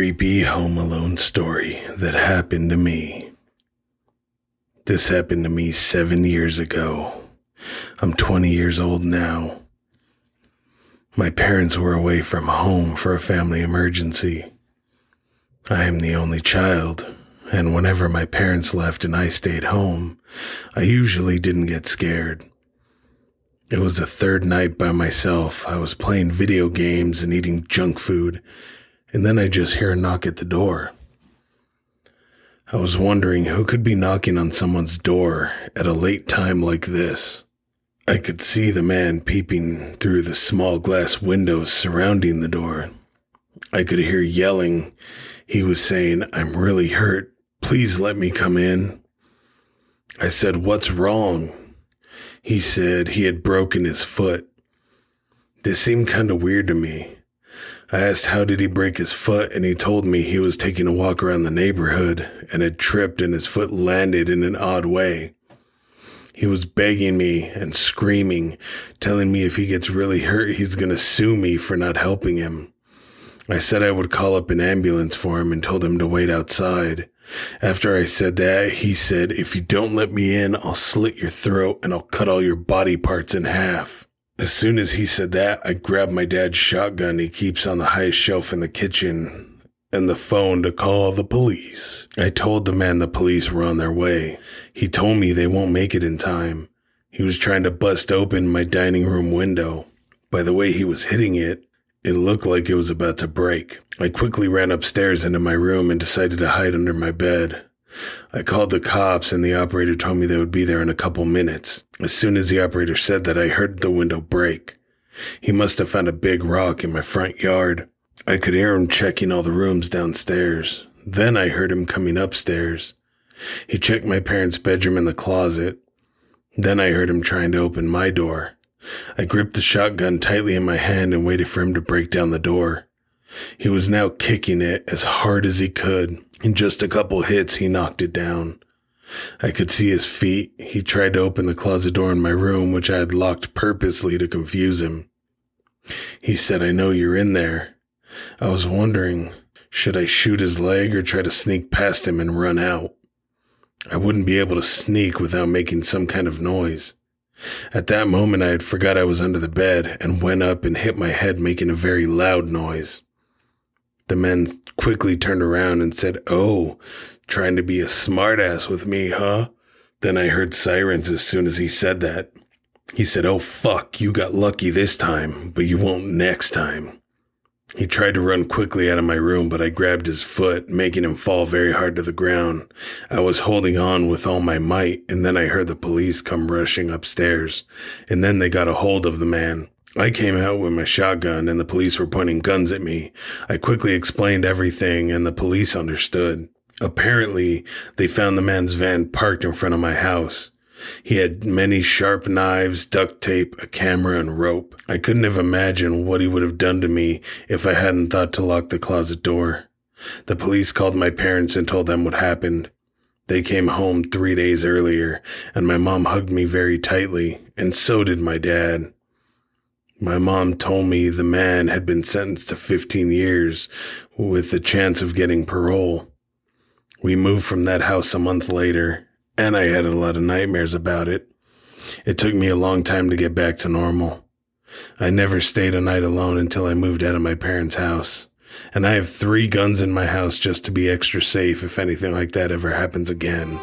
creepy Home Alone story that happened to me. This happened to me 7 years ago. I'm 20 years old now. My parents were away from home for a family emergency. I am the only child, and whenever my parents left and I stayed home, I usually didn't get scared. It was the third night by myself. I was playing video games and eating junk food, and then I just hear a knock at the door. I was wondering who could be knocking on someone's door at a late time like this. I could see the man peeping through the small glass windows surrounding the door. I could hear yelling. He was saying, "I'm really hurt. Please let me come in." I said, "What's wrong?" He said he had broken his foot. This seemed kind of weird to me. I asked how did he break his foot, and he told me he was taking a walk around the neighborhood and had tripped and his foot landed in an odd way. He was begging me and screaming, telling me if he gets really hurt, he's going to sue me for not helping him. I said I would call up an ambulance for him and told him to wait outside. After I said that, he said, "If you don't let me in, I'll slit your throat and I'll cut all your body parts in half." As soon as he said that, I grabbed my dad's shotgun he keeps on the highest shelf in the kitchen and the phone to call the police. I told the man the police were on their way. He told me they won't make it in time. He was trying to bust open my dining room window. By the way he was hitting it, it looked like it was about to break. I quickly ran upstairs into my room and decided to hide under my bed. I called the cops and the operator told me they would be there in a couple minutes. As soon as the operator said that, I heard the window break. He must have found a big rock in my front yard. I could hear him checking all the rooms downstairs. Then I heard him coming upstairs. He checked my parents' bedroom and the closet. Then I heard him trying to open my door. I gripped the shotgun tightly in my hand and waited for him to break down the door. He was now kicking it as hard as he could. In just a couple hits, he knocked it down. I could see his feet. He tried to open the closet door in my room, which I had locked purposely to confuse him. He said, "I know you're in there." I was wondering, should I shoot his leg or try to sneak past him and run out? I wouldn't be able to sneak without making some kind of noise. At that moment, I had forgot I was under the bed and went up and hit my head, making a very loud noise. The man quickly turned around and said, "Oh, trying to be a smartass with me, huh?" Then I heard sirens as soon as he said that. He said, "Oh, fuck, you got lucky this time, but you won't next time." He tried to run quickly out of my room, but I grabbed his foot, making him fall very hard to the ground. I was holding on with all my might, and then I heard the police come rushing upstairs, and then they got a hold of the man. I came out with my shotgun, and the police were pointing guns at me. I quickly explained everything, and the police understood. Apparently, they found the man's van parked in front of my house. He had many sharp knives, duct tape, a camera, and rope. I couldn't have imagined what he would have done to me if I hadn't thought to lock the closet door. The police called my parents and told them what happened. They came home 3 days earlier, and my mom hugged me very tightly, and so did my dad. My mom told me the man had been sentenced to 15 years with the chance of getting parole. We moved from that house a month later. And I had a lot of nightmares about it. It took me a long time to get back to normal. I never stayed a night alone until I moved out of my parents' house. And I have 3 guns in my house just to be extra safe if anything like that ever happens again.